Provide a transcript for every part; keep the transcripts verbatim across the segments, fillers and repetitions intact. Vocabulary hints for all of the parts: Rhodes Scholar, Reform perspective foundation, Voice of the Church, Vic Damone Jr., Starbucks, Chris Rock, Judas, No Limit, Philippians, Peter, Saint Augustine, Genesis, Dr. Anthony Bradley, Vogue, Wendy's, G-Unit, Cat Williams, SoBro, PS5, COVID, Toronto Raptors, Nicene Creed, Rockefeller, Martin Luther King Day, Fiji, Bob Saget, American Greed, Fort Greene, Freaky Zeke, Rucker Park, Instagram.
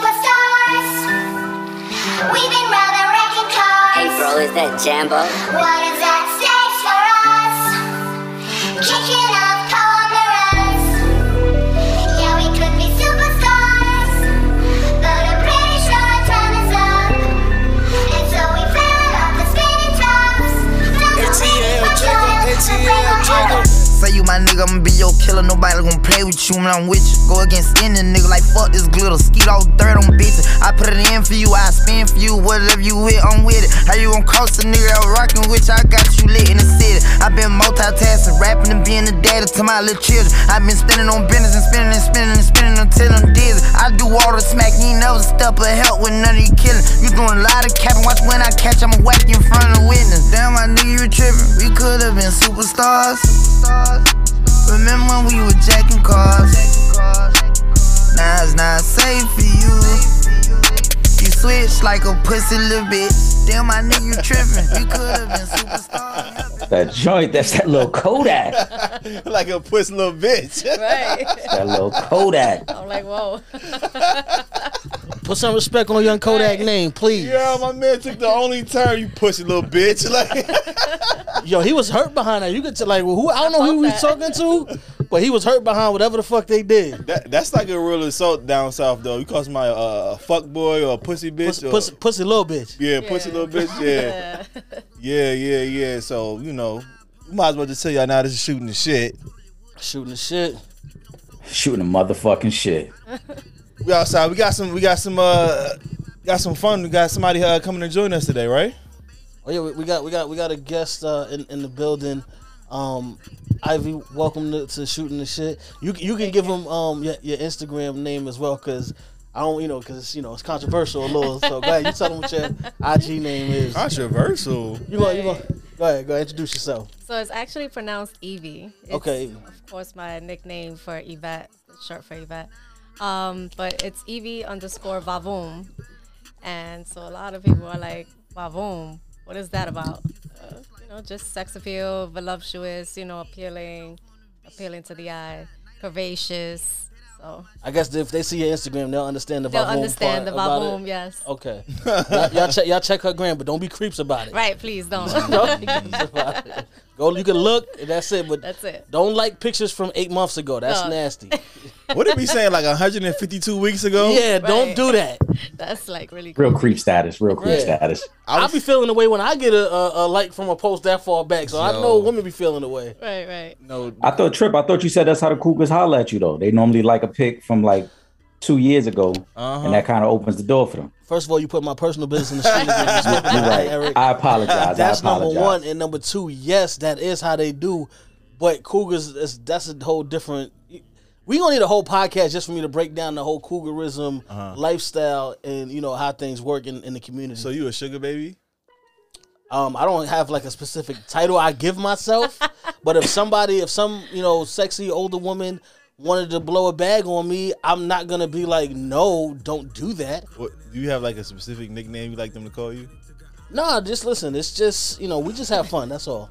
superstars. We've been round the wrecking cars. Hey bro, is that Jambo? What is that stage for us? Kicking up cameras. Yeah, we could be superstars, but a British road time is up. And so we fell off the spinning tops. Don't know. Say you my nigga, I'ma be your killer. Nobody gon' play with you when I'm with you. Go against any nigga like fuck this glitter. Skeet all third on bitches. I put it in for you, I spin for you. Whatever you with, I'm with it. How you gon' cross a nigga out rockin' with you? I got you lit in the city. I been multitasking, rapping and being a daddy to my little children. I been spinning on business and spinning and spinning and spinning until I'm dizzy. I do all the smack, you ain't never step or help with none of you killing. You doing a lot of capping, watch when I catch, I'ma whack you in front of the witness. Damn, my nigga, you trippin'. We could've been superstars. Remember when we were jacking cars? Now it's not safe for you. You switch like a pussy little bitch. Damn, my nigga, you tripping. You could have been superstar. That joint, that's that little Kodak. Like a pussy little bitch. Right. That little Kodak. I'm like, whoa. Put some respect on young Kodak name, please. Yeah, my man took the only turn, you pussy little bitch. Like. Yo, he was hurt behind that. You could tell, like, well, who I don't know who we was talking to, but he was hurt behind whatever the fuck they did. That, that's like a real assault down south, though. You call somebody uh, a fuck boy or a pussy bitch. Pussy, or, pussy, pussy little bitch. Yeah, yeah, pussy little bitch. Yeah. yeah, yeah, yeah. So, you know, might as well just tell y'all now this is shooting the shit. Shooting the shit. Shooting the motherfucking shit. We outside. We got some. We got some. Uh, got some fun. We got somebody uh, coming to join us today, right? Oh yeah, we, we got we got we got a guest uh, in in the building. Um, Ivy, welcome to, to shooting the shit. You you can give him um your, your Instagram name as well, cause I don't you know cause you know it's controversial a little. So go ahead, you tell him what your I G name is. Controversial. You go you go. Go ahead, go ahead, introduce yourself. So it's actually pronounced Evie. It's, okay. Evie. Of course, my nickname for Yvette, short for Yvette. Um, but it's Evie underscore Vavoom, and so a lot of people are like Vavoom. What is that about? Uh, you know, just sex appeal, voluptuous, you know, appealing, appealing to the eye, curvaceous. So I guess if they see your Instagram, they'll understand the they'll Vavoom understand part the Vavoom, yes. Okay. Y'all check, y'all check her gram, but don't be creeps about it. Right, please don't. Don't be creeps about it. Go, you can look, and that's it. But that's it. Don't like pictures from eight months ago. That's no. nasty. What did we say, like one hundred fifty-two weeks ago? Yeah, right. Don't do that. That's like really cool. Real creep status, real creep yeah. status. I'll be feeling the way when I get a, a, a like from a post that far back, so no. I know women be feeling the way. Right, right. No, I thought, Trip, I thought you said that's how the cougars holler at you, though. They normally like a pic from like two years ago, uh-huh. and that kind of opens the door for them. First of all, you put my personal business in the street. You're right, Eric. I apologize. That's I apologize. Number one, and number two, yes, that is how they do, but cougars, is, that's a whole different... We gonna need a whole podcast just for me to break down the whole cougarism uh-huh. lifestyle and you know how things work in, in the community. So you a sugar baby? Um, I don't have like a specific title I give myself, but if somebody, if some you know sexy older woman wanted to blow a bag on me, I'm not gonna be like, no, don't do that. What, do you have like a specific nickname you like them to call you? Nah, just listen. It's just you know we just have fun. That's all.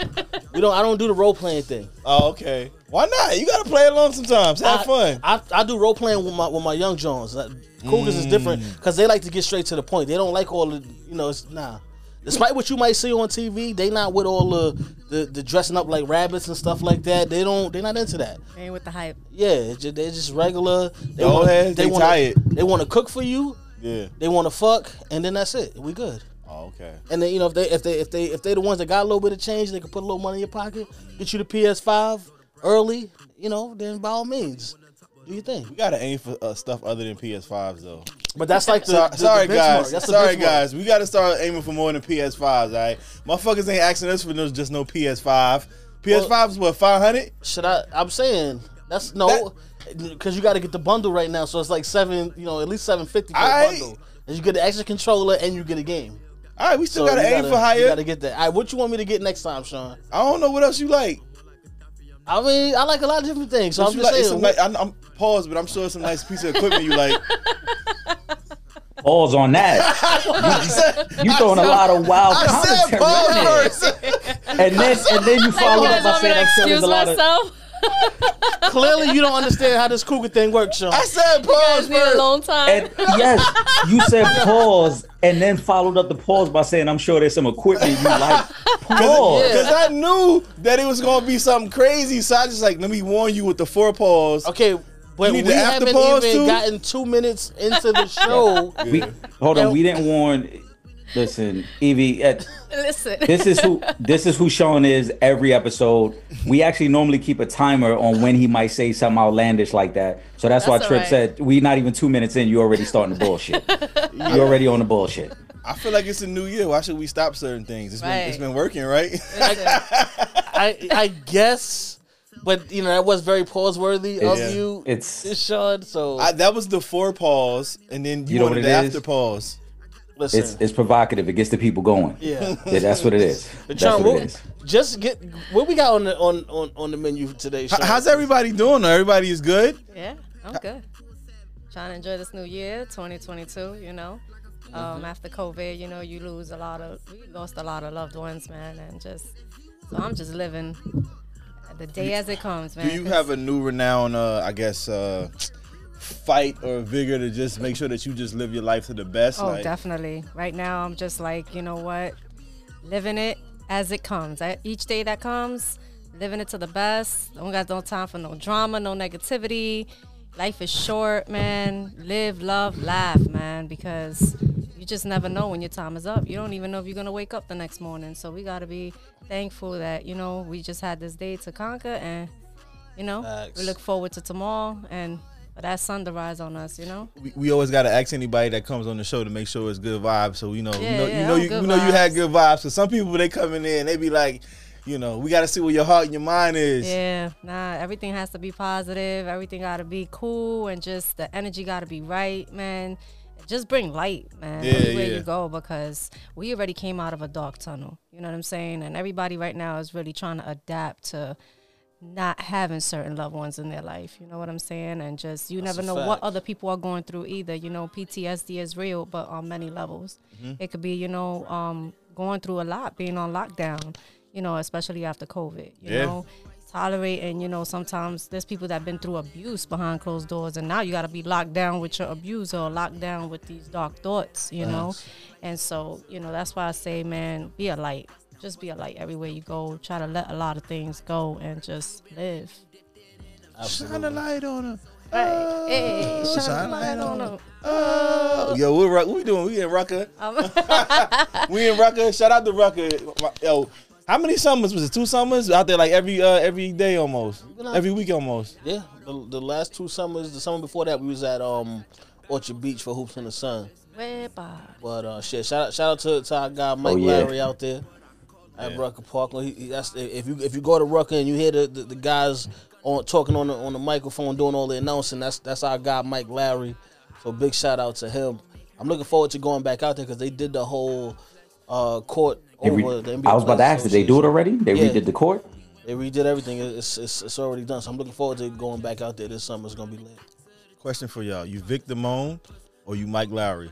We don't. I don't do the role playing thing. Oh, okay. Why not? You gotta play along sometimes. Have I, fun. I, I do role playing with my with my young Jones. Like, cougars mm. is different because they like to get straight to the point. They don't like all the you know. It's, nah. Despite what you might see on T V, they not with all the, the the dressing up like rabbits and stuff like that. They don't. They not into that. They ain't with the hype. Yeah, just, they're just regular. They want. They, they tired. They want to cook for you. Yeah. They want to fuck, and then that's it. We good. Oh, okay. And then you know if they if they if they if they the ones that got a little bit of change, they can put a little money in your pocket, get you the P S five early. You know, then by all means, do your thing. We gotta aim for uh, stuff other than P S fives though. But that's like the, the sorry the guys, that's sorry guys, we gotta start aiming for more than P S fives. All right, motherfuckers ain't asking us for no, just no P S five. P S five well, is what five hundred. Should I? I'm saying that's no, because that, you gotta get the bundle right now, so it's like seven, you know, at least seven fifty for the bundle. And you get the extra controller and you get a game. All right, we still so gotta aim gotta, for higher. You gotta get that. All right, what you want me to get next time, Sean? I don't know what else you like. I mean, I like a lot of different things. So what I'm just like, saying. Nice, I'm, I'm pause, but I'm sure it's a nice piece of equipment you like. Pause on that. you, you throwing said, a lot of wild I commentary. Said pause first. and then and then you follow up by saying, "Excuse myself." Clearly, you don't understand how this cougar thing works, Sean. I said pause for a long time. And yes, you said pause, and then followed up the pause by saying, "I'm sure there's some equipment you like." Pause, because yeah. I knew that it was gonna be something crazy, so I just like, let me warn you with the four pause. Okay, but we haven't even too? gotten two minutes into the show. Yeah. We, hold on, we didn't warn. Listen, Evie. At, Listen. This is who this is who Sean is every episode. We actually normally keep a timer on when he might say something outlandish like that. So that's, that's why Trip right. said we not even two minutes in. You already starting the bullshit. Yeah. You already on the bullshit. I feel like it's a new year. Why should we stop certain things? It's right. been it's been working, right? I I guess. But you know that was very pause worthy of yeah. you. It's, it's Sean. So I, that was the four pause, and then you, you know wanted the after is? pause. Listen. It's it's provocative. It gets the people going. Yeah, yeah that's what it is. That's Sean, what it is. Just get what we got on the on, on, on the menu today. Sean. How's everybody doing? Everybody is good. Yeah, I'm good. Trying to enjoy this new year, twenty twenty-two. You know, um, mm-hmm. after COVID, you know, you lose a lot of, we lost a lot of loved ones, man, and just so I'm just living the day as it comes, man. Do you have a new renowned, uh, I guess? Uh, fight or vigor to just make sure that you just live your life to the best? Oh, like, definitely. Right now, I'm just like, you know what? Living it as it comes. I, each day that comes, living it to the best. Don't got no time for no drama, no negativity. Life is short, man. Live, love, laugh, man, because you just never know when your time is up. You don't even know if you're going to wake up the next morning. So we got to be thankful that, you know, we just had this day to conquer and, you know, Thanks. we look forward to tomorrow and that sun to rise on us, you know. We, we always gotta ask anybody that comes on the show to make sure it's good vibes. So you know, yeah, you know, yeah, you know, you, you know, you had good vibes. So some people they come in there and they be like, you know, we gotta see where your heart and your mind is. Yeah, nah, everything has to be positive. Everything gotta be cool, and just the energy gotta be right, man. Just bring light, man, yeah, everywhere yeah. you go, because we already came out of a dark tunnel. You know what I'm saying? And everybody right now is really trying to adapt to not having certain loved ones in their life, you know what I'm saying? And just, you That's never know fact. what other people are going through either. You know, P T S D is real, but on many levels. Mm-hmm. It could be, you know, um, going through a lot, being on lockdown, you know, especially after COVID, you yeah. know, tolerating, you know, sometimes there's people that have been through abuse behind closed doors, and now you got to be locked down with your abuse or locked down with these dark thoughts, you nice. know? And so, you know, that's why I say, man, be a light. Just be a light everywhere you go. Try to let a lot of things go and just live. Absolutely. Shine a light on them. Oh, hey, hey, shine, shine a light, light on them. Oh, yo, we're rock, what we doing? We in Rucker. Um. we in Rucker. Shout out to Rucker. Yo, how many summers was it? Two summers out there, like every uh, every day almost, every week almost. Yeah, the, the last two summers, the summer before that, we was at um Orchard Beach for Hoops in the Sun. Way by. But uh, shit, shout out, shout out to, to our guy Mike oh, yeah. Lowrey out there. At yeah. Rucker Park, he, he, that's, if you if you go to Rucker and you hear the, the, the guys on talking on the on the microphone doing all the announcing, that's that's our guy Mike Lowrey. So big shout out to him. I'm looking forward to going back out there because they did the whole uh, court over. Re- the N B A I was about to ask, did they do it already? They yeah. redid the court. They redid everything. It's, it's it's already done. So I'm looking forward to going back out there this summer. It's gonna be lit. Question for y'all: you Vic Damone or you Mike Lowrey?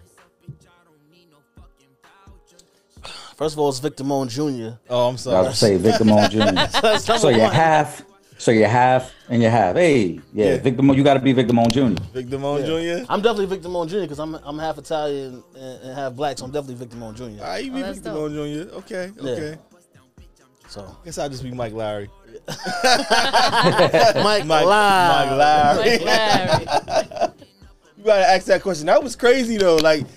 First of all, it's Vic Damone Junior Oh, I'm sorry. I was going to say Vic Damone Junior that's, that's so you're one. half, so you're half, and you're half. Hey, yeah, yeah. Vic Damone, you got to be Vic Damone Junior Vic Damone yeah. Junior? I'm definitely Vic Damone Junior because I'm I'm half Italian and, and half black, so I'm definitely Vic Damone Junior All right, you be oh, Vic dope. Damone Junior Okay, yeah. okay. So I guess I'll just be Mike Lowrey. Mike, Mike, Mike Lowrey. Mike Lowrey. You got to ask that question. That was crazy, though. Like,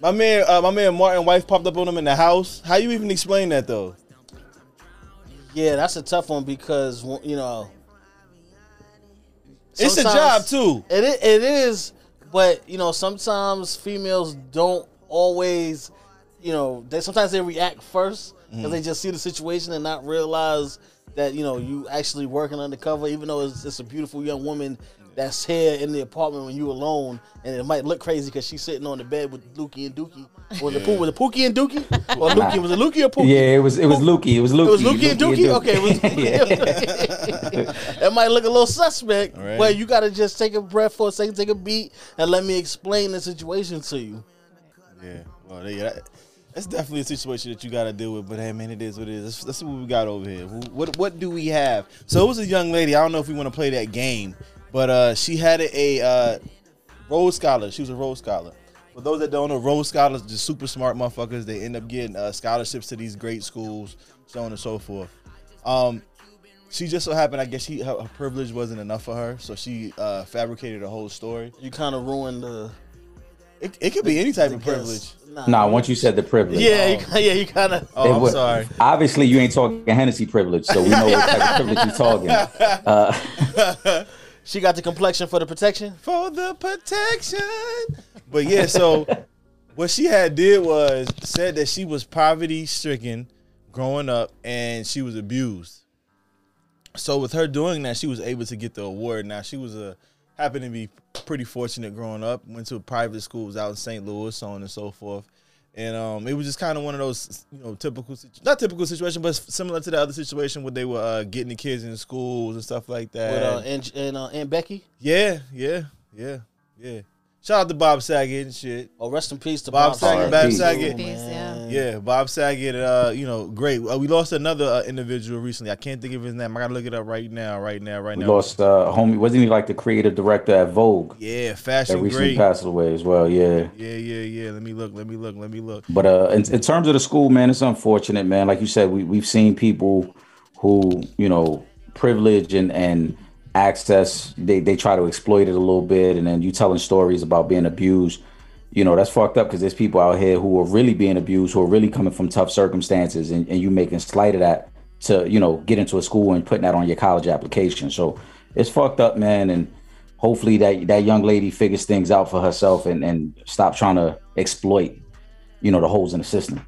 My man, uh, my man Martin wife popped up on him in the house. How you even explain that though? Yeah, that's a tough one because you know it's a job too. It is, it is, but you know sometimes females don't always, you know, they sometimes they react first because mm. they just see the situation and not realize that you know you actually working undercover, even though it's, it's a beautiful young woman. That's here in the apartment when you alone, and it might look crazy because she's sitting on the bed with Lukey and Dookie. Was yeah. it was it Pookie and Dookie? Or Lukey? Was it Lukey or Pookie? Yeah, it was it was Lukey. It was Lukey. It was Lukey and Dookie. Dookie. Okay, it was Lukey. That might look a little suspect, right. but you gotta just take a breath for a second, take a beat, and let me explain the situation to you. Yeah, well, yeah. That's definitely a situation that you got to deal with, but hey, man, it is what it is. That's, that's what we got over here. What what do we have? So it was a young lady. I don't know if we want to play that game, but uh, she had a uh, Rhodes Scholar. She was a Rhodes Scholar. For those that don't know, Rhodes Scholars are just super smart motherfuckers. They end up getting uh, scholarships to these great schools, so on and so forth. Um, she just so happened, I guess she, her, her privilege wasn't enough for her, so she uh, fabricated a whole story. You kind of ruined the... It, it could be any type of privilege. Nah, nah, once you said the privilege. Yeah, um, you, yeah, you kind of. Oh, I'm would, sorry. Obviously, you ain't talking Hennessy privilege, so we know what type of privilege you're talking. Uh, she got the complexion for the protection? For the protection. But yeah, so what she had did was said that she was poverty-stricken growing up and she was abused. So with her doing that, she was able to get the award. Now, she was a... happened to be pretty fortunate growing up. Went to a private school, was out in Saint Louis, so on and so forth. And um, it was just kind of one of those, you know, typical, not typical situation, but similar to the other situation where they were uh, getting the kids in schools and stuff like that. With, uh, and and uh, Aunt Becky? Yeah, yeah, yeah, yeah. Shout out to Bob Saget and shit. Oh, rest in peace to Bob, Bob Saget. Bob Saget. Peace, yeah. yeah, Bob Saget, uh, you know, great. Uh, we lost another uh, individual recently. I can't think of his name. I got to look it up right now, right now, right we now. We lost uh, homie. Wasn't he like the creative director at Vogue? Yeah, fashion great. That recently passed away as well, yeah. Yeah, yeah, yeah. Let me look, let me look, let me look. But uh, in, in terms of the school, man, it's unfortunate, man. Like you said, we, we've seen people who, you know, privilege and and... access, they they try to exploit it a little bit, and then you telling stories about being abused, you know, that's fucked up, because there's people out here who are really being abused, who are really coming from tough circumstances, and, and you making slight of that to, you know, get into a school and putting that on your college application. So it's fucked up, man, and hopefully that that young lady figures things out for herself and and stop trying to exploit, you know, the holes in the system.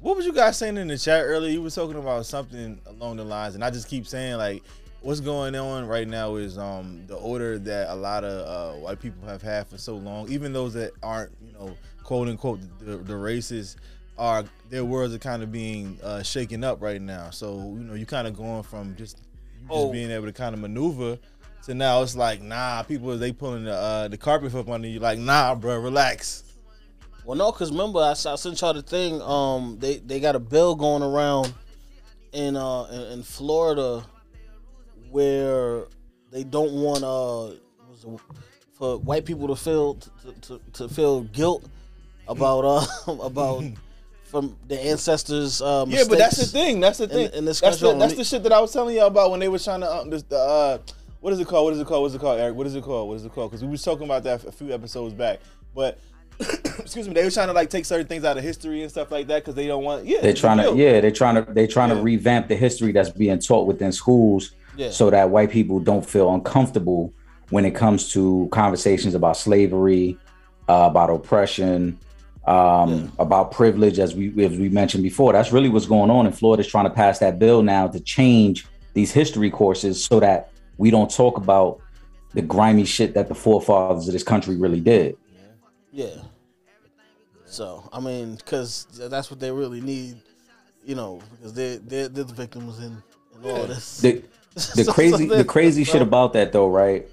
What was you guys saying in the chat earlier? You were talking about something along the lines, and I just keep saying, like, what's going on right now is um the order that a lot of uh, white people have had for so long, even those that aren't, you know, quote unquote the, the racists, are their worlds are kind of being uh, shaken up right now. So, you know, you kind of going from just, just oh. being able to kind of maneuver to now it's like, nah, people, they pulling the, uh, the carpet up under you, like, nah, bro, relax. Well, no, because remember, I, I sent y'all the thing. Um, they, they got a bill going around in uh in, in Florida where they don't want uh for white people to feel to, to, to feel guilt about uh about from the ancestors. Uh, yeah, but that's the thing. That's the thing. In, in this that's the, that's the shit that I was telling y'all about when they were trying to um, this, the uh what is it called? What is it called? What's it called, Eric? What is it called? What is it called? Because we was talking about that a few episodes back, but. Excuse me. They were trying to like take certain things out of history and stuff like that because they don't want. Yeah, they're trying to. Yeah, they're trying to. They're trying yeah. to revamp the history that's being taught within schools, yeah. so that white people don't feel uncomfortable when it comes to conversations about slavery, uh, about oppression, um, yeah. about privilege, as we as we mentioned before. That's really what's going on. And Florida's trying to pass that bill now to change these history courses so that we don't talk about the grimy shit that the forefathers of this country really did. Yeah. yeah. So, I mean, because that's what they really need, you know, because they're, they're, they're the victims in, in all this. The, the crazy the crazy shit about that, though, right?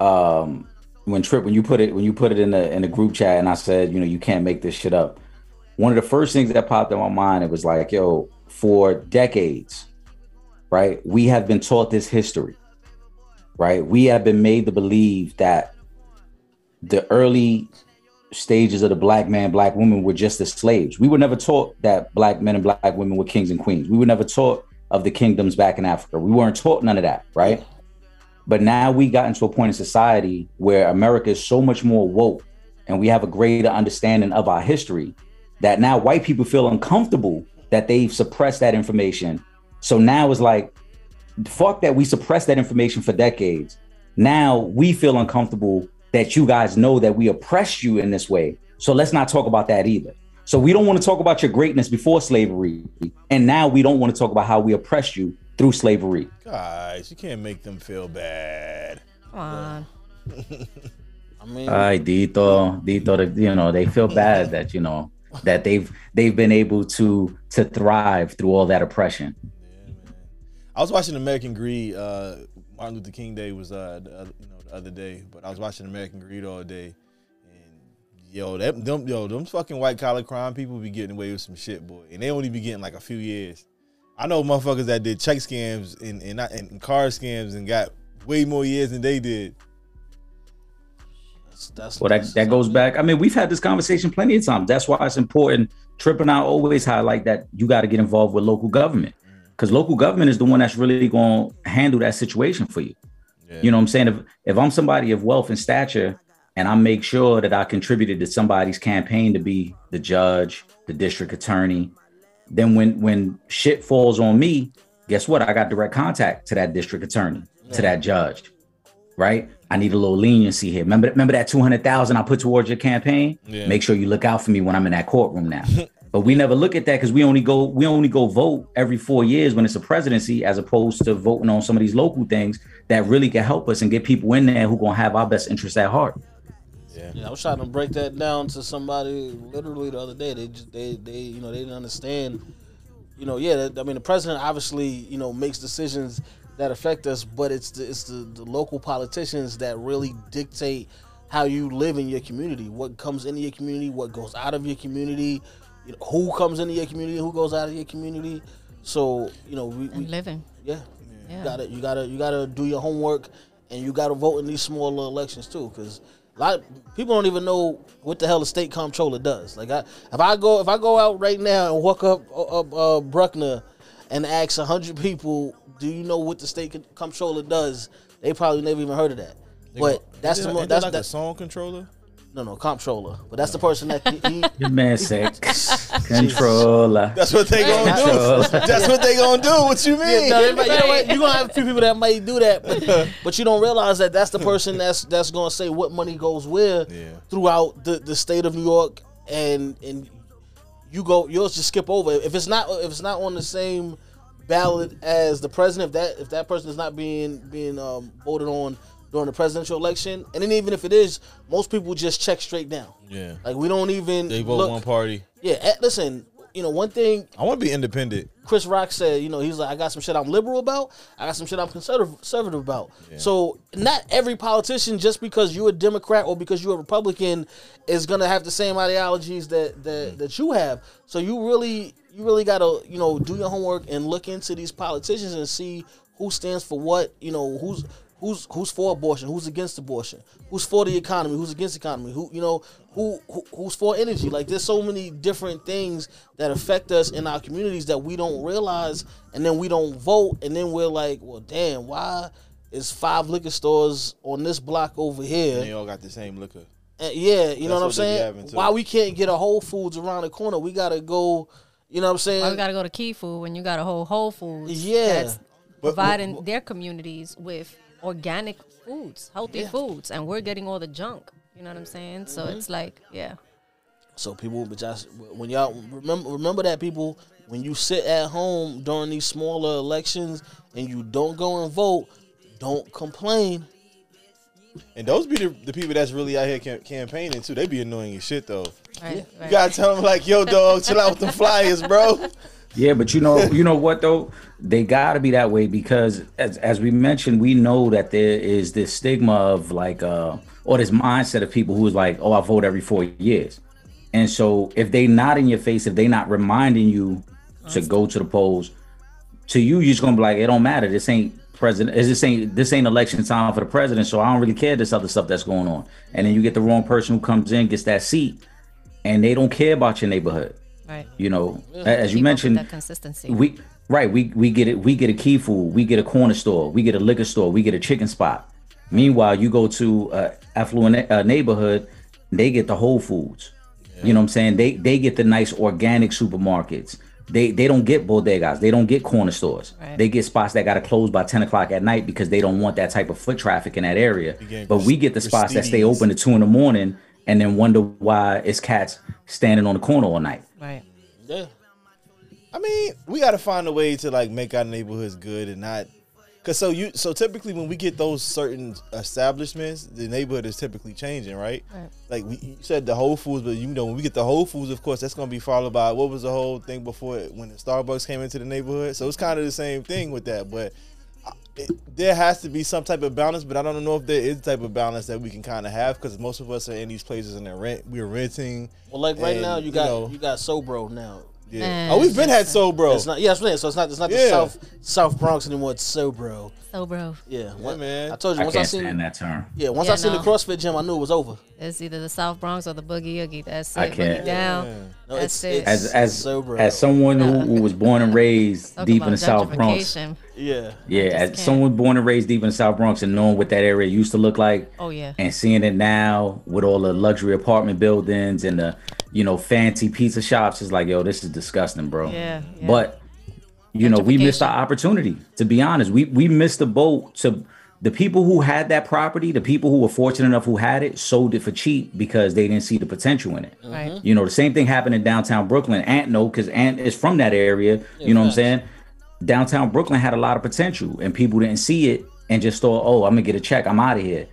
Um, when Trip, when you put it when you put it in the in the group chat, and I said, you know, you can't make this shit up. One of the first things that popped in my mind, it was like, yo, for decades, right? We have been taught this history, right? We have been made to believe that the early stages of the black man, black woman were just as slaves. We were never taught that black men and black women were kings and queens. We were never taught of the kingdoms back in Africa. We weren't taught none of that, right? But now we got into a point in society where America is so much more woke and we have a greater understanding of our history that now white people feel uncomfortable that they've suppressed that information. So now it's like, fuck that we suppressed that information for decades. Now we feel uncomfortable that you guys know that we oppressed you in this way. So let's not talk about that either. So we don't want to talk about your greatness before slavery. And now we don't want to talk about how we oppressed you through slavery. Guys, you can't make them feel bad. Aww. I mean, Ay, Dito, Dito, you know, they feel bad that, you know, that they've they've been able to to thrive through all that oppression. Yeah, man. I was watching American Greed. Uh, Martin Luther King Day was, uh, the, you know, other day, but I was watching American Greed all day, and Yo, that them yo, them fucking white collar crime people be getting away with some shit, boy. And they only be getting like a few years. I know motherfuckers that did check scams and and, and car scams and got way more years than they did. That's, that's well, that, that goes back. I mean, we've had this conversation plenty of times. That's why it's important. Trip and I always highlight that you got to get involved with local government, because local government is the one that's really going to handle that situation for you. Yeah. You know what I'm saying? If, if I'm somebody of wealth and stature and I make sure that I contributed to somebody's campaign to be the judge, the district attorney, then when when shit falls on me, guess what? I got direct contact to that district attorney, yeah. to that judge, right? I need a little leniency here. Remember, remember that two hundred thousand I put towards your campaign? Yeah. Make sure you look out for me when I'm in that courtroom now. But we never look at that because we only go we only go vote every four years when it's a presidency, as opposed to voting on some of these local things that really can help us and get people in there who gonna have our best interests at heart. Yeah. yeah, I was trying to break that down to somebody literally the other day. They just, they they you know they didn't understand. You know, yeah. I mean, the president obviously you know makes decisions that affect us, but it's the, it's the, the local politicians that really dictate how you live in your community, what comes into your community, what goes out of your community, you know, who comes into your community, who goes out of your community. So you know, we, we living. Yeah, yeah. You gotta you gotta you gotta do your homework, and you gotta vote in these smaller elections too, because a lot of people don't even know what the hell the state comptroller does. Like, I, if I go, if I go out right now and walk up up uh, Bruckner and ask a hundred people, "Do you know what the state comptroller does?" They probably never even heard of that. They but go, that's the most. That's like that, a song controller. No, no, comptroller. But that's no. the person that he. Your man said controller. That's what they gonna do. That's what they gonna do. What you mean? Yeah, no, you know what? You're gonna have a few people that might do that, but, but you don't realize that that's the person that's that's gonna say what money goes where yeah. throughout the, the state of New York, and and you go yours just skip over if it's not if it's not on the same ballot as the president. If that if that person is not being being um, voted on during the presidential election, and then even if it is, most people just check straight down. Yeah, like we don't even they vote look. one party. Yeah, listen, you know one thing. I want to be independent. Chris Rock said, you know, he's like, I got some shit I'm liberal about. I got some shit I'm conservative conservative about. Yeah. So not every politician, just because you're a Democrat or because you're a Republican, is gonna have the same ideologies that that, mm. that you have. So you really you really gotta you know do your homework and look into these politicians and see who stands for what. You know who's. Who's who's for abortion? Who's against abortion? Who's for the economy? Who's against the economy? Who you know? Who, who who's for energy? Like, there's so many different things that affect us in our communities that we don't realize, and then we don't vote, and then we're like, well, damn, why is five liquor stores on this block over here? And they all got the same liquor. And yeah, you That's know what I'm saying. Why we can't get a Whole Foods around the corner? We gotta go. You know what I'm saying? Why we gotta go to Key Food when you got a whole Whole Foods? Yeah, that's providing but, but, but, their communities with. Organic foods, healthy yeah. foods, and we're getting all the junk. You know what I'm saying? So mm-hmm. it's like, yeah. So people, but y'all, when y'all remember, remember that people, when you sit at home during these smaller elections and you don't go and vote, don't complain. And those be the, the people that's really out here cam campaigning too. They be annoying as shit though. Right, yeah. right. You gotta tell them like, yo, dog, chill out with the flyers, bro. Yeah, but you know, you know what though, they gotta be that way because, as as we mentioned, we know that there is this stigma of like, uh, or this mindset of people who's like, oh, I vote every four years, and so if they not in your face, if they not reminding you to go to the polls, to you, you're just gonna be like, it don't matter. This ain't president. This ain't this ain't election time for the president. So I don't really care this other stuff that's going on. And then you get the wrong person who comes in, gets that seat, and they don't care about your neighborhood. Right. You know, yeah. as you Keep mentioned, that consistency. We right. We we get it. We get a Key Food. We get a corner store. We get a liquor store. We get a chicken spot. Meanwhile, you go to uh, affluent uh, neighborhood, they get the Whole Foods. Yeah. You know what I'm saying? They they get the nice organic supermarkets. They they don't get bodegas. They don't get corner stores. Right. They get spots that got to close by ten o'clock at night because they don't want that type of foot traffic in that area. But we get the spots that stay open to two in the morning and then wonder why it's cats standing on the corner all night. Right. Yeah. I mean, we got to find a way to like make our neighborhoods good and not, cause so you so typically when we get those certain establishments, the neighborhood is typically changing, right? Right. Like we you said, the Whole Foods, but you know when we get the Whole Foods, of course, that's gonna be followed by what was the whole thing before it, when the Starbucks came into the neighborhood. So it's kind of the same thing with that, but it, there has to be some type of balance, but I don't know if there is a type of balance that we can kind of have, because most of us are in these places and they're rent. We're renting. Well, like right and, now, you, you got know, you got SoBro now. Yeah. Oh, we've been had SoBro. It's not, yeah, that's what it is. So it's not, it's not yeah. the South South Bronx anymore. It's SoBro. SoBro. Yeah, yeah, man. I told you once I, I seen that term. Yeah, once yeah, I seen no. the CrossFit gym, I knew it was over. It's either the South Bronx or the Boogie Oogie. That's it. I can't. Boogie down. Yeah. No, that's it's, it. As as SoBro. as someone who, who was born and raised deep in the South Bronx. Yeah. Yeah, as can't. someone born and raised deep in the South Bronx and knowing what that area used to look like. Oh yeah. And seeing it now with all the luxury apartment buildings and the, you know, fancy pizza shops, is like, yo, this is disgusting, bro. Yeah, yeah. But, you know, we missed our opportunity, to be honest. We we missed the boat. To the people who had that property, the people who were fortunate enough who had it, sold it for cheap because they didn't see the potential in it. Right. You know, the same thing happened in downtown Brooklyn. Aunt no, because Aunt is from that area. Yeah, you know nice. what I'm saying? Downtown Brooklyn had a lot of potential and people didn't see it and just thought, oh, I'm going to get a check. I'm out of here.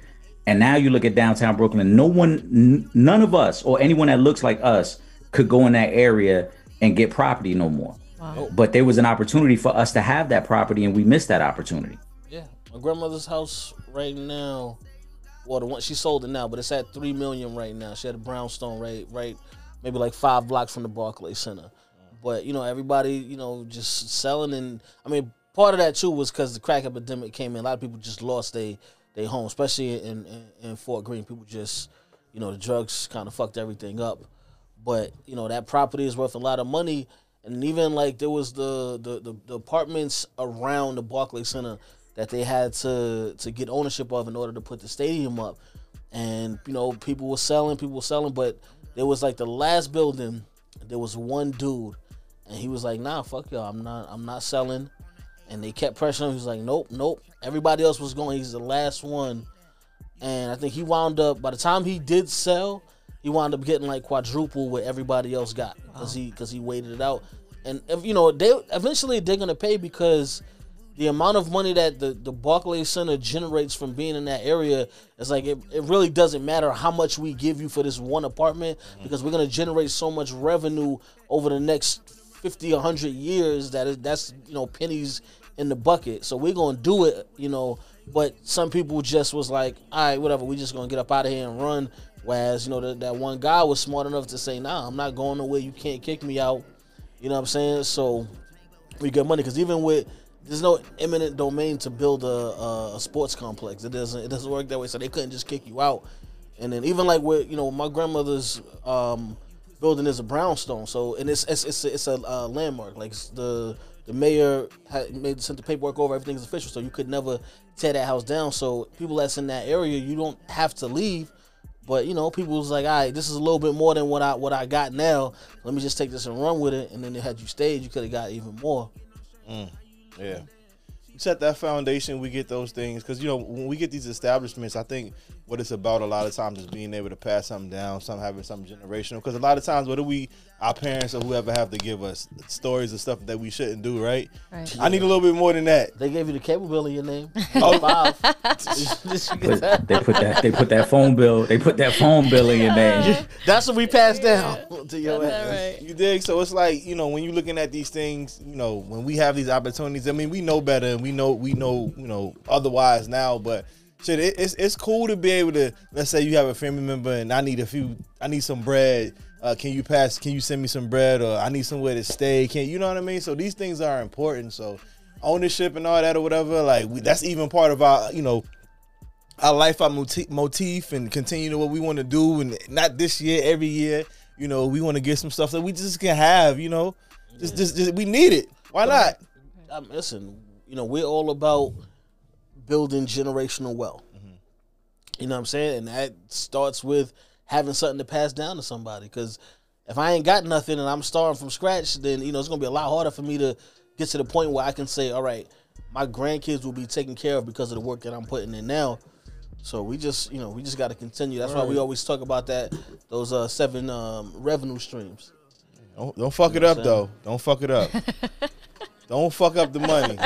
And now you look at downtown Brooklyn, no one, none of us or anyone that looks like us could go in that area and get property no more. Wow. But there was an opportunity for us to have that property and we missed that opportunity. Yeah. My grandmother's house right now, well, the one, she sold it now, but it's at three million dollars right now. She had a brownstone right, right, maybe like five blocks from the Barclays Center. But, you know, everybody, you know, just selling. And I mean, part of that too was because the crack epidemic came in. A lot of people just lost their They home, especially in, in, in Fort Greene. People just, you know, the drugs kind of fucked everything up. But, you know, that property is worth a lot of money. And even, like, there was the the, the, the apartments around the Barclays Center that they had to, to get ownership of in order to put the stadium up. And, you know, people were selling, people were selling. But there was, like, the last building, there was one dude. And he was like, nah, fuck y'all, I'm not, I'm not selling. And they kept pressuring him. He was like, nope, nope. Everybody else was going. He's the last one. And I think he wound up, by the time he did sell, he wound up getting like quadruple what everybody else got. Because he, because he waited it out. And, if, you know, they eventually they're going to pay, because the amount of money that the, the Barclays Center generates from being in that area is like, it, it really doesn't matter how much we give you for this one apartment, because we're going to generate so much revenue over the next fifty, a hundred years that it, that's, you know, pennies in the bucket. So we're gonna do it, you know. But some people just was like, all right, whatever, we just gonna get up out of here and run. Whereas, you know, the, that one guy was smart enough to say, nah, I'm not going nowhere, you can't kick me out, you know what I'm saying? So we get money, because even with, there's no eminent domain to build a, a, a sports complex. It doesn't, it doesn't work that way. So they couldn't just kick you out. And then even like with, you know, my grandmother's um building is a brownstone. So, and it's it's it's, it's a uh, landmark. Like, the the mayor had made sent the paperwork over, everything's official, so you could never tear that house down. So people that's in that area, you don't have to leave. But, you know, people was like, all right, this is a little bit more than what I what I got now, let me just take this and run with it. And then they had you stayed, you could have got even more. Mm, yeah, you set that foundation, we get those things, because, you know, when we get these establishments, I think what it's about a lot of times is being able to pass something down, some having something generational. Because a lot of times, what do we, our parents or whoever have to give us stories of stuff that we shouldn't do, right? right. I need a little bit more than that. They gave you the cable bill in your name. Oh, Bob. They put that. They put that phone bill. They put that phone bill in your name. That's what we passed down yeah. to your ass. Right. You dig? So it's like, you know, when you're looking at these things, you know, when we have these opportunities, I mean, we know better, and we know we know you know otherwise now, but. Shit, it, it's it's cool to be able to, let's say you have a family member and I need a few, I need some bread. Uh, can you pass? Can you send me some bread? Or I need somewhere to stay. Can you know what I mean? So these things are important. So ownership and all that or whatever, like we, that's even part of our, you know, our life, our motif, motif and continue to what we want to do. And not this year, every year, you know, we want to get some stuff that we just can have. You know, just just, just we need it. Why not? I'm, listen, you know, we're all about building generational wealth. Mm-hmm. You know what I'm saying? And that starts with having something to pass down to somebody. Because if I ain't got nothing and I'm starting from scratch, then, you know, it's going to be a lot harder for me to get to the point where I can say, all right, my grandkids will be taken care of because of the work that I'm putting in now. So we just, you know, we just got to continue. That's right. Why we always talk about that, those uh, seven um, revenue streams. Don't, don't fuck you know it up, though. Don't fuck it up. Don't fuck up the money.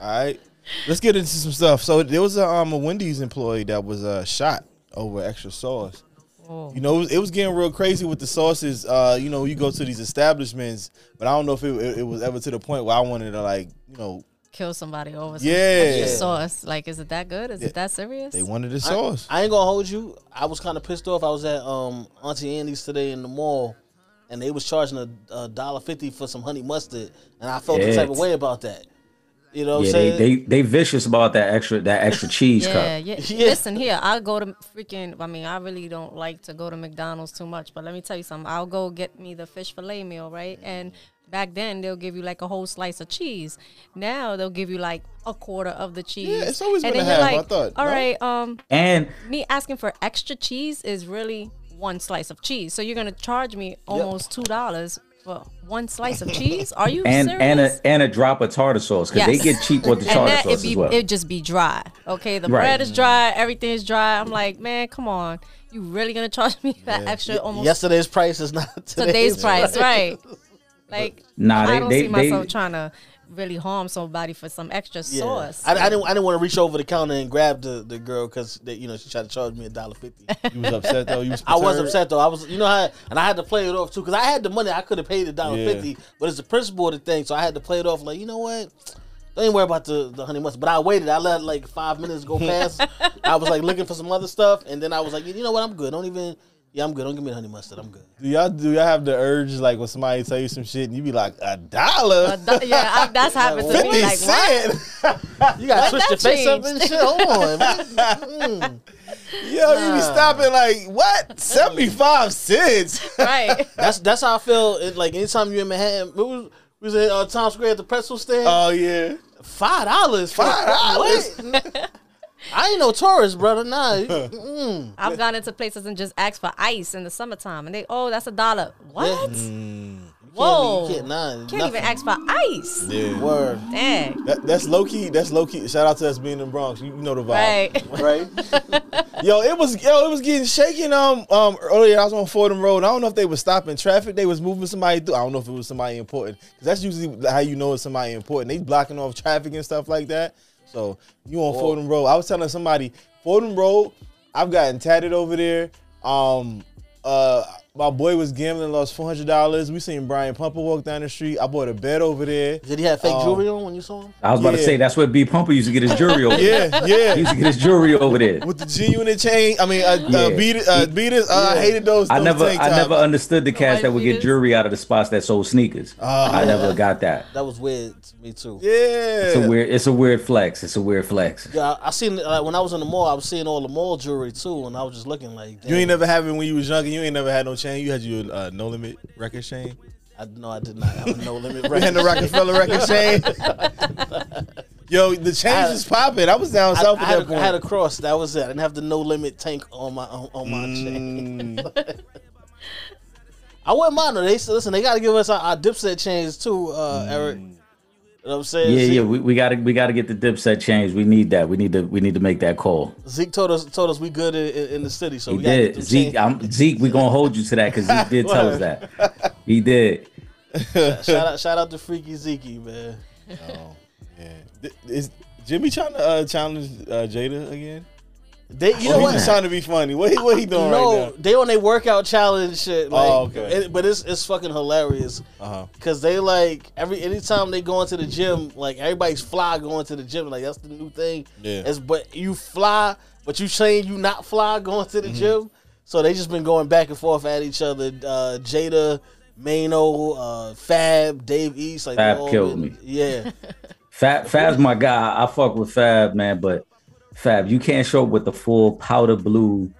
All right? Let's get into some stuff. So there was a, um, a Wendy's employee that was uh, shot over extra sauce. Oh. You know, it was, it was getting real crazy with the sauces. Uh, you know, you go to these establishments, but I don't know if it, it, it was ever to the point where I wanted to, like, you know, kill somebody over some yeah. sauce. Like, is it that good? Is yeah. it that serious? They wanted the sauce. I, I ain't gonna hold you. I was kind of pissed off. I was at um, Auntie Andy's today in the mall, and they was charging a, a dollar fifty for some honey mustard, and I felt yeah. the type of way about that. You know what yeah, I'm saying? They, they they vicious about that extra that extra cheese yeah, cup. Yeah. yeah, listen here, I go to freaking. I mean, I really don't like to go to McDonald's too much, but let me tell you something. I'll go get me the fish fillet meal, right? And back then they'll give you like a whole slice of cheese. Now they'll give you like a quarter of the cheese. Yeah, it's always and been a half. Like, I thought. All no? right, um, and me asking for extra cheese is really one slice of cheese. So you're gonna charge me almost yep. two dollars. Well, one slice of cheese? Are you and, serious? And a, and a drop of tartar sauce, because they get cheap with the tartar that, sauce be, as well. It just be dry. Okay, the right. bread is dry. Everything is dry. I'm like, man, come on. You really going to charge me that yeah. extra almost? Yesterday's price is not today's, today's price. Right. Like, nah, they, I don't they, see myself they, trying to really harm somebody for some extra yeah. sauce. I, I didn't. I didn't want to reach over the counter and grab the, the girl because you know she tried to charge me a dollar fifty. You was upset though. You was I was upset though. I was. You know how? And I had to play it off too because I had the money. I could have paid the dollar yeah. fifty, but it's the principle of the thing. So I had to play it off like you know what. Don't worry about the, the honey mustard. But I waited. I let like five minutes go past. I was like looking for some other stuff, and then I was like, you know what? I'm good. Don't even. Yeah, I'm good. Don't give me the honey mustard. I'm good. Do y'all do y'all have the urge like when somebody tell you some shit and you be like a dollar? Do yeah, I, that's happened like, to me. Like what? You gotta switch your changed? Face up and shit. Hold on, man. Mm. Yo, no. You be stopping like what? seventy-five cents. Right. That's that's how I feel. It, like anytime you're in Manhattan, we was we was at uh, Times Square at the pretzel stand. Oh yeah, five dollars. Five dollars. I ain't no tourist, brother. Nah. Mm. I've gone into places and just asked for ice in the summertime, and they, oh, that's a dollar. What? Mm. Whoa! Can't, be, can't, nah, can't even ask for ice. Yeah. Word. Dang. That, that's low key. That's low key. Shout out to us being in the Bronx. You, you know the vibe, right? right? Yo, it was yo, it was getting shaken. Um, um, earlier I was on Fordham Road. I don't know if they were stopping traffic. They was moving somebody through. I don't know if it was somebody important. Cause that's usually how you know it's somebody important. They blocking off traffic and stuff like that. So you on Whoa. Fordham Road. I was telling somebody, Fordham Road, I've gotten tatted over there. Um, uh, my boy was gambling, lost four hundred dollars. We seen Brian Pumper walk down the street. I bought a bet over there. Did he have fake um, jewelry on when you saw him? I was yeah. about to say, that's where B. Pumper used to get his jewelry over there. Yeah, yeah. He used to get his jewelry over there. With the G-Unit chain, I mean, uh, yeah. uh, beaters, uh, beaters uh, yeah. I hated those. I those never I never understood the cats that would get jewelry out of the spots that sold sneakers. Uh, I yeah. never got that. That was weird to me, too. Yeah. It's a weird, it's a weird flex. It's a weird flex. Yeah, I, I seen, like, when I was in the mall, I was seeing all the mall jewelry, too, and I was just looking like, damn. You ain't never had it when you was younger. You ain't never had no chain. You had your uh, No Limit record chain. I, no, I did not have a No Limit record. You had the Rockefeller record chain. Yo, the chains was popping. I was down I, south I, at I that a, point. I had a cross. That was it. I didn't have the No Limit tank on my on, on my mm. chain. I wouldn't mind though. They said, listen, they got to give us our, our Dip Set chains too, uh, mm. Eric. You know what I'm saying? Yeah, Zeke, yeah, we, we gotta we gotta get the Dip Set changed. We need that. We need to we need to make that call. Zeke told us told us we good in, in, in the city, so he we did. Get Zeke, I'm, Zeke, we gonna hold you to that because Zeke did tell us that. He did. Shout out shout out to Freaky Zeke, man. Oh, man. Is Jimmy trying to uh, challenge uh, Jada again? They, you oh, know what? He's trying to be funny. What, what he doing no, right now? No, they on their workout challenge shit. Like, oh, okay. It, but it's it's fucking hilarious. Uh-huh. Cause they like every anytime they go into the gym, like everybody's fly going to the gym. Like that's the new thing. Yeah. It's, but you fly, but you saying you not fly going to the mm-hmm. gym. So they just been going back and forth at each other. Uh, Jada Maino, uh, Fab, Dave East. Like Fab killed been, me. Yeah. Fab Fab's my guy. I fuck with Fab, man, but. Fab, you can't show up with the full powder blue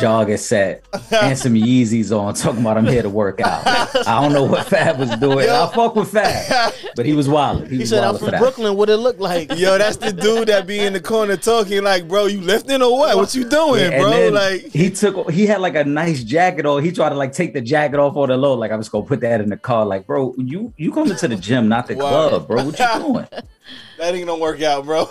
jogger set and some Yeezys on talking about I'm here to work out. I don't know what Fab was doing. Yo. I fuck with Fab, but he was wild. He, he said, I'm from Brooklyn. What it look like? Yo, that's the dude that be in the corner talking like, bro, you lifting or what? What you doing, yeah, bro? Like he took, he had like a nice jacket on. He tried to like take the jacket off on the low. Like I'm just gonna put that in the car. Like, bro, you you coming to the gym, not the wow. club, bro? What you doing? That ain't gonna work out, bro.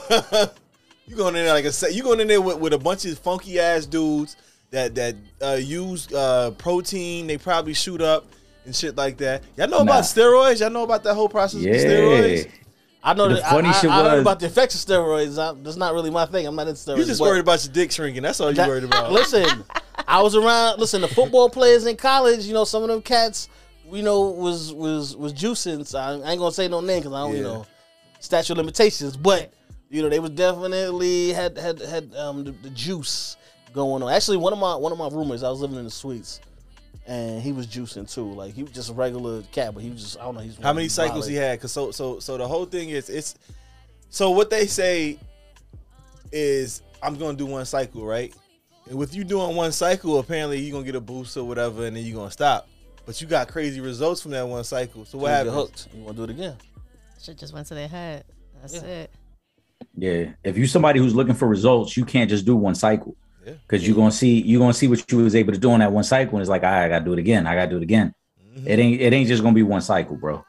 You going in there like a you going in there with, with a bunch of funky ass dudes that that uh, use uh, protein. They probably shoot up and shit like that. Y'all know nah. about steroids. Y'all know about that whole process yeah. of steroids. I know the that, funny I, shit I, was, I know about the effects of steroids. I, that's not really my thing. I'm not into steroids. You just worried about your dick shrinking. That's all you that, worried about. Listen, I was around. Listen, the football players in college. You know, some of them cats. You know, was was was juicing. So I, I ain't gonna say no name because I don't yeah. you know. statute of limitations, but you know they was definitely had had had um, the, the juice going on. Actually, one of my one of my roommates, I was living in the suites, and he was juicing too. Like he was just a regular cat, but he was just I don't know. He's how many cycles he had? Cause so so so the whole thing is it's so what they say is I'm gonna do one cycle, right? And with you doing one cycle, apparently you're gonna get a boost or whatever, and then you're gonna stop. But you got crazy results from that one cycle. So what you happens? Hooked. You wanna do it again? Shit just went to their head. That's yeah. it. Yeah. If you somebody who's looking for results, you can't just do one cycle. Yeah. Cause yeah. you're gonna see you're gonna see what you was able to do on that one cycle, and it's like, all right, I gotta do it again. I gotta do it again. Mm-hmm. It ain't it ain't just gonna be one cycle, bro.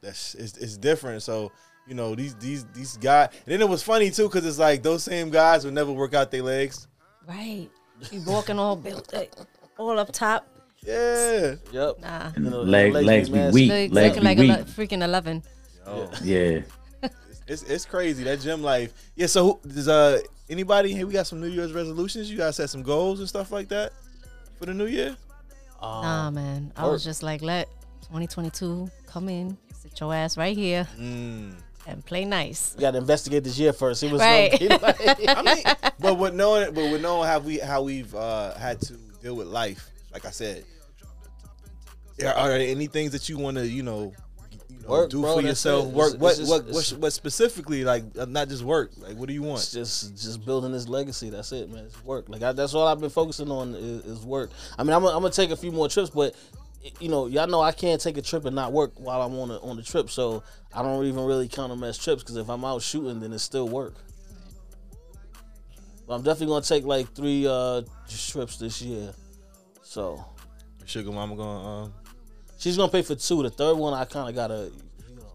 That's it's, it's different. So you know these these these guys. And then it was funny too, cause it's like those same guys would never work out their legs. Right. You walking all built, like, all up top. Yeah. Yep. Nah. Leg, legs, legs be weak. Legs, legs be like weak. A freaking eleven. Yo. Yeah. it's, it's it's crazy, that gym life. Yeah. So does uh anybody here? We got some New Year's resolutions. You guys set some goals and stuff like that for the new year. Um, nah, man. I work. was just like, let twenty twenty-two come in, sit your ass right here. Mm. And play nice. You gotta investigate this year first. He was right. Gonna be like, I mean, but with knowing, but with knowing how we how we've uh, had to deal with life, like I said, are there any things that you want to, you know, you know work, do bro, for yourself? It. Work. It's, what, it's, what, it's, what, it's, what specifically? Like, not just work. Like, what do you want? Just, just building this legacy. That's it, man. It's work. Like, I, that's all I've been focusing on is, is work. I mean, I'm, I'm gonna take a few more trips, but. You know, y'all know I can't take a trip and not work while I'm on a, on the trip, so I don't even really count them as trips because if I'm out shooting, then it's still work. But I'm definitely gonna take like three uh, trips this year. So, sugar mama gonna um, she's gonna pay for two. The third one I kind of gotta, you know,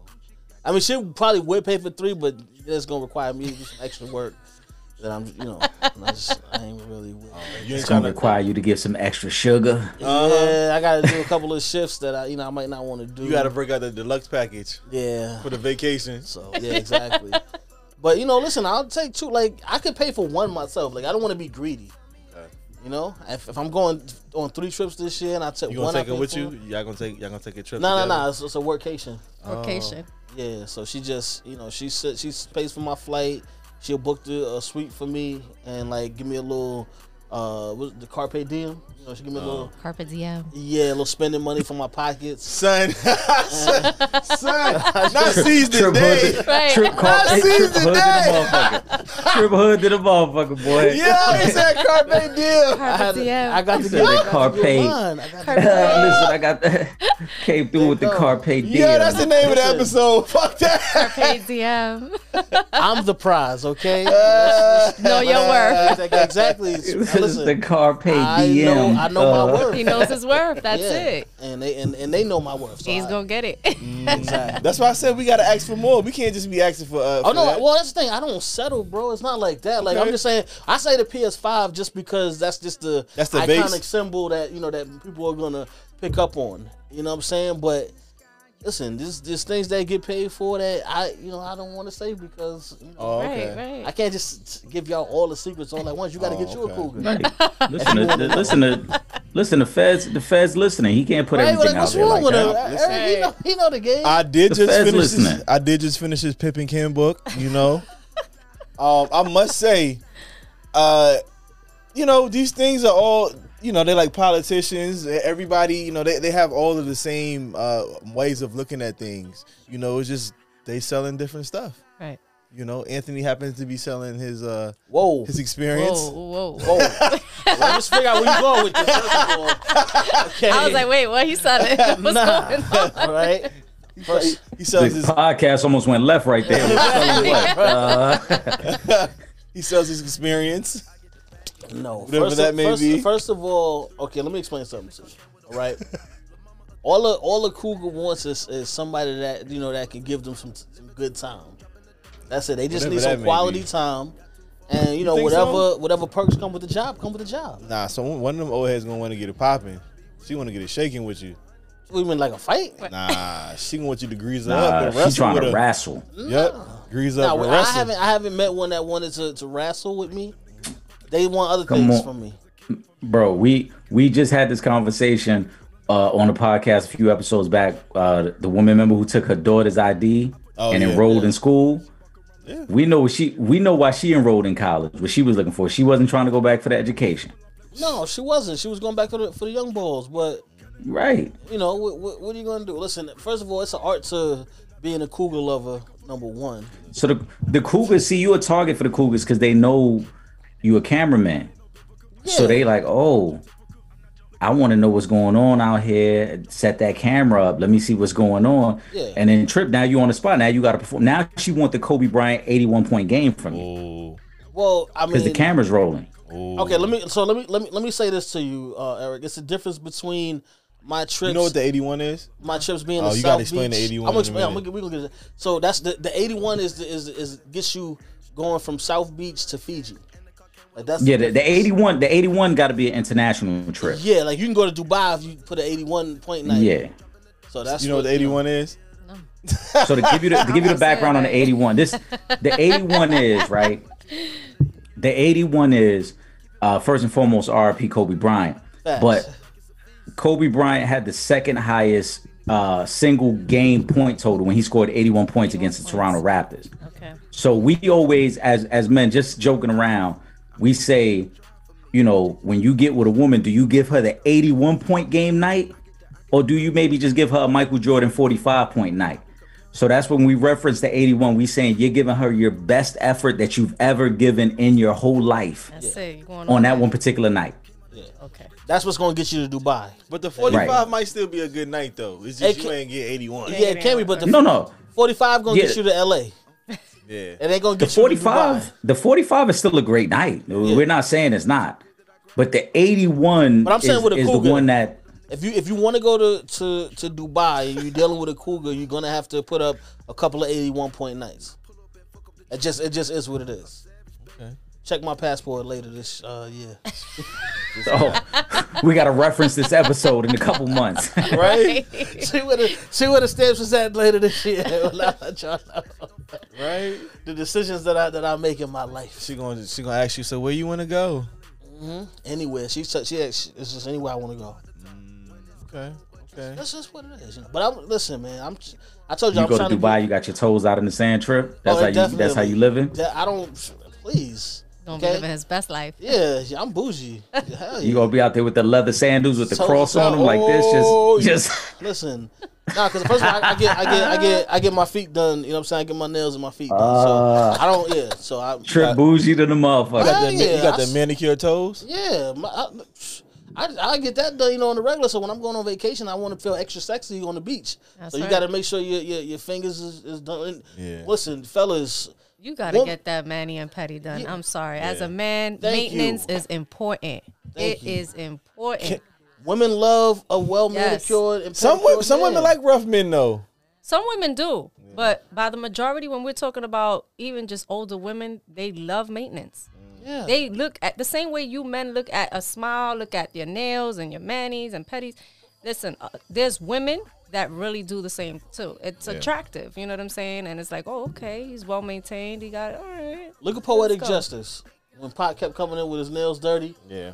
I mean she probably would pay for three, but it's gonna require me to do some extra work. That I'm, you know, I, just, I ain't really. With it. It's gonna require you to get some extra sugar. Uh-huh. Yeah, I gotta do a couple of shifts that I, you know, I might not want to do. You gotta break out the deluxe package. Yeah, for the vacation. So yeah, exactly. But you know, listen, I'll take two. Like I could pay for one myself. Like I don't want to be greedy. Okay. You know, if, if I'm going on three trips this year and I took one, you gonna take it with you? Y'all gonna take y'all gonna take a trip? No, together? no, no. It's, it's a workcation. Workation. Oh. Yeah. So she just, you know, she she pays for my flight. She'll book the uh, suite for me and like give me a little, uh, what's the carpe diem? You know, she give me a little oh. carpe diem. Yeah, a little spending money from my pockets, son. son, son, not seize the day. Trip, right. trip, not seize the day. Trip hood to the motherfucker, boy. Yeah, he said carpe diem. Carpe I, diem. I got to get that carpe. Listen, I got that. Came through with the carpe diem. Yeah, that's the name of the episode. Fuck that. Carpe diem. I'm the prize, okay? Uh, know your worth. Exactly. Listen, the carpe diem. I know, I know uh, my worth. He knows his worth. That's yeah. it. And they and, and they know my worth. So He's I, gonna get it. Exactly. That's why I said we gotta ask for more. We can't just be asking for. Uh, oh for no. That. Well, that's the thing. I don't settle, bro. It's not like that. Like okay. I'm just saying. I say the P S five just because that's just the, that's the iconic base. symbol that you know that people are gonna pick up on. You know what I'm saying? But. Listen, this there's things that get paid for that I you know I don't want to say because you know, oh, okay. right, right. I can't just give y'all all the secrets all at once. You got to oh, get you okay. a cougar. Right. Listen, to, the, listen to listen to feds. The feds listening. He can't put right, everything out there like that. I, hey. he, know, he know the game. I did the just feds finish listening. His, I did just finish his Pip and Kim book. You know, um, I must say, uh, you know these things are all. You know, they're like politicians. Everybody, you know, they, they have all of the same uh, ways of looking at things. You know, it's just they selling different stuff. Right. You know, Anthony happens to be selling his uh, whoa his experience. Whoa, whoa, whoa. Let's figure out where you going with this. Okay. I was like, wait, what? He selling? What's nah. going on? Right. First, he sells the his podcast almost went left right there. uh... He sells his experience. No, whatever first that of, may first, be. First of all, okay, let me explain something to you. All right, all the all the cougar wants is, is somebody that you know that can give them some, some good time. That's it. They just whatever need some quality be. time, and you know you whatever so? whatever perks come with the job, come with the job. Nah, so one of them old heads gonna want to get it popping. She want to get it shaking with you. We mean like a fight? Nah, she gonna want you to grease her nah, up. She's trying to wrestle. Yep, grease nah, up. Well, wrestle. I haven't I haven't met one that wanted to, to wrestle with me. They want other Come things on. from me. Bro, we we just had this conversation uh, on a podcast a few episodes back. Uh, the woman member who took her daughter's I D oh, and yeah, enrolled yeah. in school. Yeah. We know she. We know why she enrolled in college. What she was looking for. She wasn't trying to go back for the education. No, she wasn't. She was going back for the, for the young boys. But right, you know, what, what, what are you going to do? Listen, first of all, it's an art to being a cougar lover. Number one. So the the cougars see you a target for the cougars because they know you a cameraman. Yeah. So they like, oh, I want to know what's going on out here. Set that camera up. Let me see what's going on. Yeah. And then trip. Now you on the spot. Now you got to perform. Now she want the Kobe Bryant eighty-one point game from you. Ooh. Well, I mean, because the camera's rolling. Ooh. Okay, let me. So let me let me let me say this to you, uh, Eric. It's the difference between my trips. You know what the eighty-one is? My trips being oh, the South Beach. Oh, you got to explain the eighty-one. I'm gonna explain. We gonna, gonna get it. So that's the the eighty-one is the, is is gets you going from South Beach to Fiji. Like that's yeah, the, the eighty-one, the eighty-one got to be an international trip. Yeah, like you can go to Dubai if you put an eighty-one point nine. Yeah. So that's you know what the eighty-one you know. is. No. So to give you the, to give you the background on the eighty-one, this the eighty-one is right. The eighty-one is uh, first and foremost R I P Kobe Bryant, Fast. but Kobe Bryant had the second highest uh, single game point total when he scored eighty-one points eighty-one against the points. Toronto Raptors. Okay. So we always, as as men, just joking around. We say, you know, when you get with a woman, do you give her the eighty-one point game night? Or do you maybe just give her a Michael Jordan forty-five point night? So that's when we reference the eighty-one. We saying you're giving her your best effort that you've ever given in your whole life yeah. on, on that right? one particular night. Yeah. Okay. That's what's going to get you to Dubai. But the forty-five right. might still be a good night, though. It's just it you ain't get eighty-one. Yeah, it can be, but the no, no. forty-five going to yeah. get you to L A. Yeah, and they gonna get the forty-five. The forty-five is still a great night. Yeah. We're not saying it's not, but the eighty-one. But I'm saying is, with a cougar, is the one that if you if you want to go to to to Dubai and you're dealing with a cougar, you're gonna have to put up a couple of eighty-one point nights. It just it just is what it is. Okay. Check my passport later this uh, year. Oh, we got to reference this episode in a couple months. Right? See where the, see where the stamps is at later this year. Right? The decisions that I that I make in my life. She gonna she gonna ask you, so where you want to go? Mm-hmm. Anywhere. She she asks, it's just anywhere I want to go. Mm, okay. Okay. That's just what it is. You know? But I'm listen, man. I'm. I told you, you I'm trying to. You go to Dubai. Get... You got your toes out in the sand trip. That's oh, how you. Definitely. That's how you living. I don't. Please. Gonna okay. be living his best life. Yeah, I'm bougie. Hell yeah. You gonna be out there with the leather sandals with the so, cross so, on them like this? Just, just listen. Nah, because first of all, I, I get, I get, I get, I get my feet done. You know what I'm saying? I get my nails and my feet done. Uh, so I don't. Yeah. So I trip I, bougie to the motherfucker. You got, the, yeah, you got I, the manicure toes. Yeah. My, I, I, I get that done, you know, on the regular. So when I'm going on vacation, I want to feel extra sexy on the beach. That's so you right. got to make sure your your, your fingers is, is done. Yeah. Listen, fellas. You gotta well, get that mani and pedi done. Yeah, I'm sorry. Yeah. As a man, Thank maintenance you. is important. Thank it you. is important. Can, women love a well manicured yes. and some women, some women like rough men though. Some women do, yeah. but by the majority, when we're talking about even just older women, they love maintenance. Yeah. They look at the same way you men look at a smile, look at your nails and your manis and pedis. Listen, uh, there's women that really do the same too. It's yeah. attractive, you know what I'm saying? And it's like, oh, okay, he's well maintained. He got it. All right. Look at Poetic Justice. When Pot kept coming in with his nails dirty, yeah,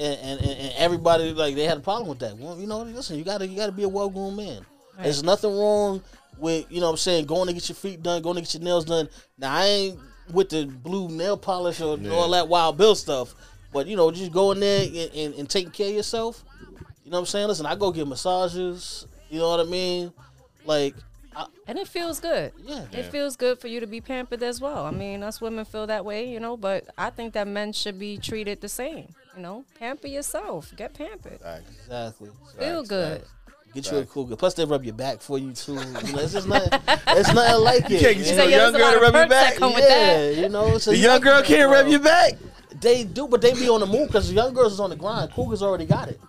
and and, and, and everybody like they had a problem with that. Well, you know, listen, you gotta you gotta be a well groomed man. Right. There's nothing wrong with you know what I'm saying going to get your feet done, going to get your nails done. Now I ain't with the blue nail polish or yeah. all that Wild Bill stuff, but you know, just go in there and, and, and taking care of yourself. You know what I'm saying? Listen, I go get massages. You know what I mean? Like, I, and it feels good. Yeah. It feels good for you to be pampered as well. I mean, us women feel that way, you know, but I think that men should be treated the same. You know, pamper yourself. Get pampered. Exactly. Feel exactly. good. Get you a cougar. Plus, they rub your back for you, too. You know, it's just nothing, it's nothing like it. You can't get you know, you know, young girl to rub your back. Yeah, you know. The young girl can't rub your back. They do, but they be on the move because the young girls is on the grind. Cougars already got it.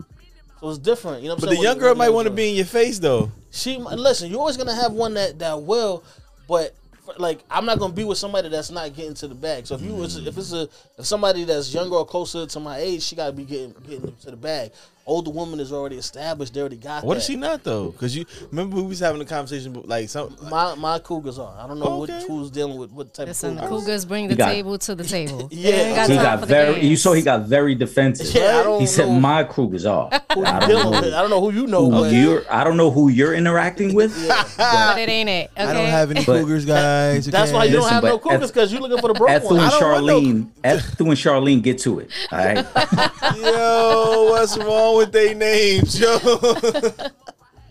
It was different, you know what I'm but saying? The young girl might want to be in your face, though. She listen, you're always gonna have one that that will, but like I'm not gonna be with somebody that's not getting to the bag. So if you mm. if it's a if somebody that's younger or closer to my age, she gotta be getting getting to the bag. older woman is already established. They already got what that. Is she not, though? Because you remember we was having a conversation, like some like, my my cougars are. I don't know okay. what, who's dealing with what type Listen, of cougars. cougars bring the got, table to the table. Yeah, got he got very. You saw he got very defensive. Yeah, I don't he know said my cougars are. Who I, don't know who, I don't know who you know. Who you're, I don't know who you're interacting with. Yeah. But, but it ain't it. Okay? I don't have any cougars, guys. That's why you Listen, don't have no cougars because you're looking for the broke one. Charlene, Ethu and Charlene get to it. All right. Yo, what's wrong with their names, yo?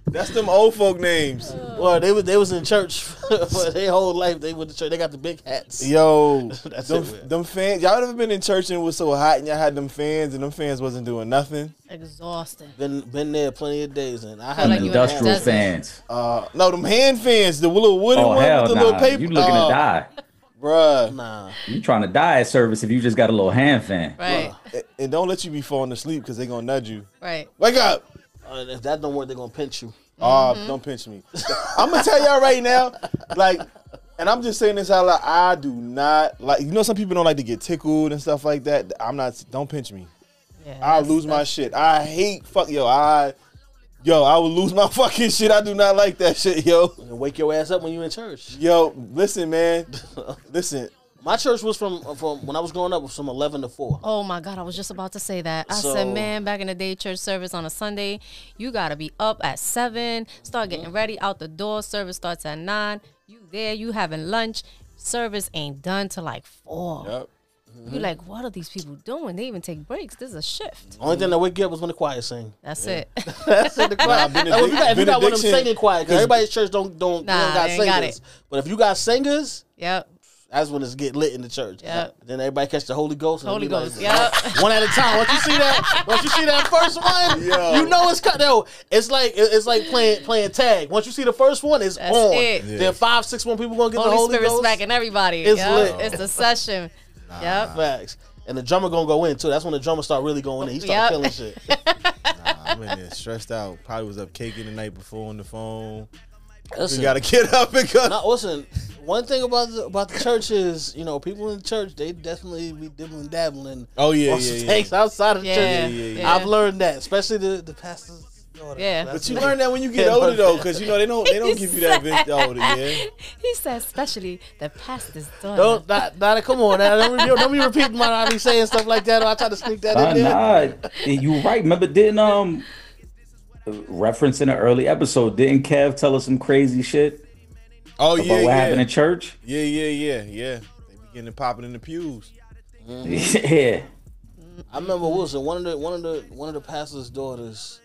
That's them old folk names. Well, they was they was in church for their whole life. They went to church. They got the big hats. Yo, that's them, it, them fans. Y'all ever been in church and it was so hot and y'all had them fans and them fans wasn't doing nothing? Exhausting. Been been there plenty of days and I had like industrial fans. Uh, no, them hand fans, the little wooden oh, one with the nah. little paper. You looking uh, to die. Bruh, nah. You trying to die at service if you just got a little hand fan, right? And, and don't let you be falling asleep because they gonna nudge you. Right. Wake up. Uh, if that don't work, they gonna pinch you. Oh, uh, mm-hmm. Don't pinch me. I'm gonna tell y'all right now, like, and I'm just saying this out loud. I do not like. You know, some people don't like to get tickled and stuff like that. I'm not. Don't pinch me. Yeah, I lose my shit. I hate fuck yo. I. Yo, I would lose my fucking shit. I do not like that shit, yo. And wake your ass up when you in church. Yo, listen, man. Listen. My church was from from when I was growing up was from eleven to four. Oh my God, I was just about to say that. I so, said, man, back in the day, church service on a Sunday, you gotta be up at seven, start getting mm-hmm. ready out the door. Service starts at nine. You there? You having lunch? Service ain't done till like four. Yep. Mm-hmm. You're like, what are these people doing? They even take breaks. This is a shift. Only thing that we get was when the choir sing. That's yeah. it. That's it. The choir. Nah, like, if you got, if you got one of them singing choir, because everybody's church don't don't, nah, don't got singers. Got it. But if you got singers, yep. That's when it's get lit in the church. Yep. Then everybody catch the Holy Ghost. Holy Ghost. Like, yep. One at a time. Once you see that, once you see that first one, yo. You know it's cut. No, it's like it's like playing playing tag. Once you see the first one, it's That's on. It. Yeah. Then five, six more people gonna get Holy the Holy Spirit Ghost. Holy Spirit smacking everybody. It's yep. lit. It's a session. Nah. Yep. Facts. And the drummer gonna go in too. That's when the drummer start really going in. He start yep. feeling shit. Nah, I'm in there stressed out. Probably was up caking the night before on the phone. Listen, you gotta get up and go. Nah, listen, one thing about the, about the church is, you know, people in the church, they definitely be dibbling, dabbling. Oh yeah, yeah, things yeah. outside of the yeah, church. Yeah, yeah, yeah. I've learned that, especially the the pastors. Daughter. Yeah, but you learn that when you get older though, because you know they don't they don't give you that bitch older. Yeah, he said especially the pastor's daughter. Don't not, not, come on now. Don't, don't, don't be repeating my I be saying stuff like that. Or I try to sneak that uh, in there. Nah, you right. Remember didn't um reference in an early episode? Didn't Kev tell us some crazy shit? Oh about yeah, what yeah. happened in church? Yeah, yeah, yeah, yeah. They be getting popping in the pews. Mm. Yeah, I remember Wilson. One of the one of the one of the pastor's daughters.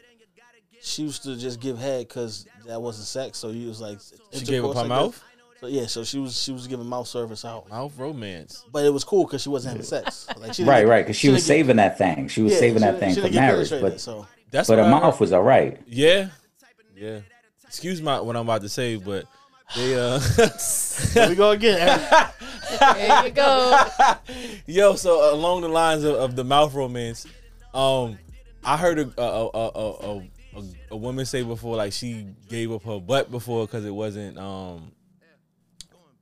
She used to just give head because that wasn't sex. So you was like, she gave up her mouth. So yeah, so she was she was giving mouth service out, mouth romance. But it was cool because she wasn't having sex. Like, she right, get, right, because she, she was saving get, that thing. She was yeah, saving she, that thing for marriage. But so that's but her mouth was all right. Yeah, yeah. Excuse my what I'm about to say, but they uh. Here we go again. There you go. Yo, so along the lines of, of the mouth romance, um, I heard a a a. a, a A, a woman say before, like she gave up her butt before because it wasn't, um,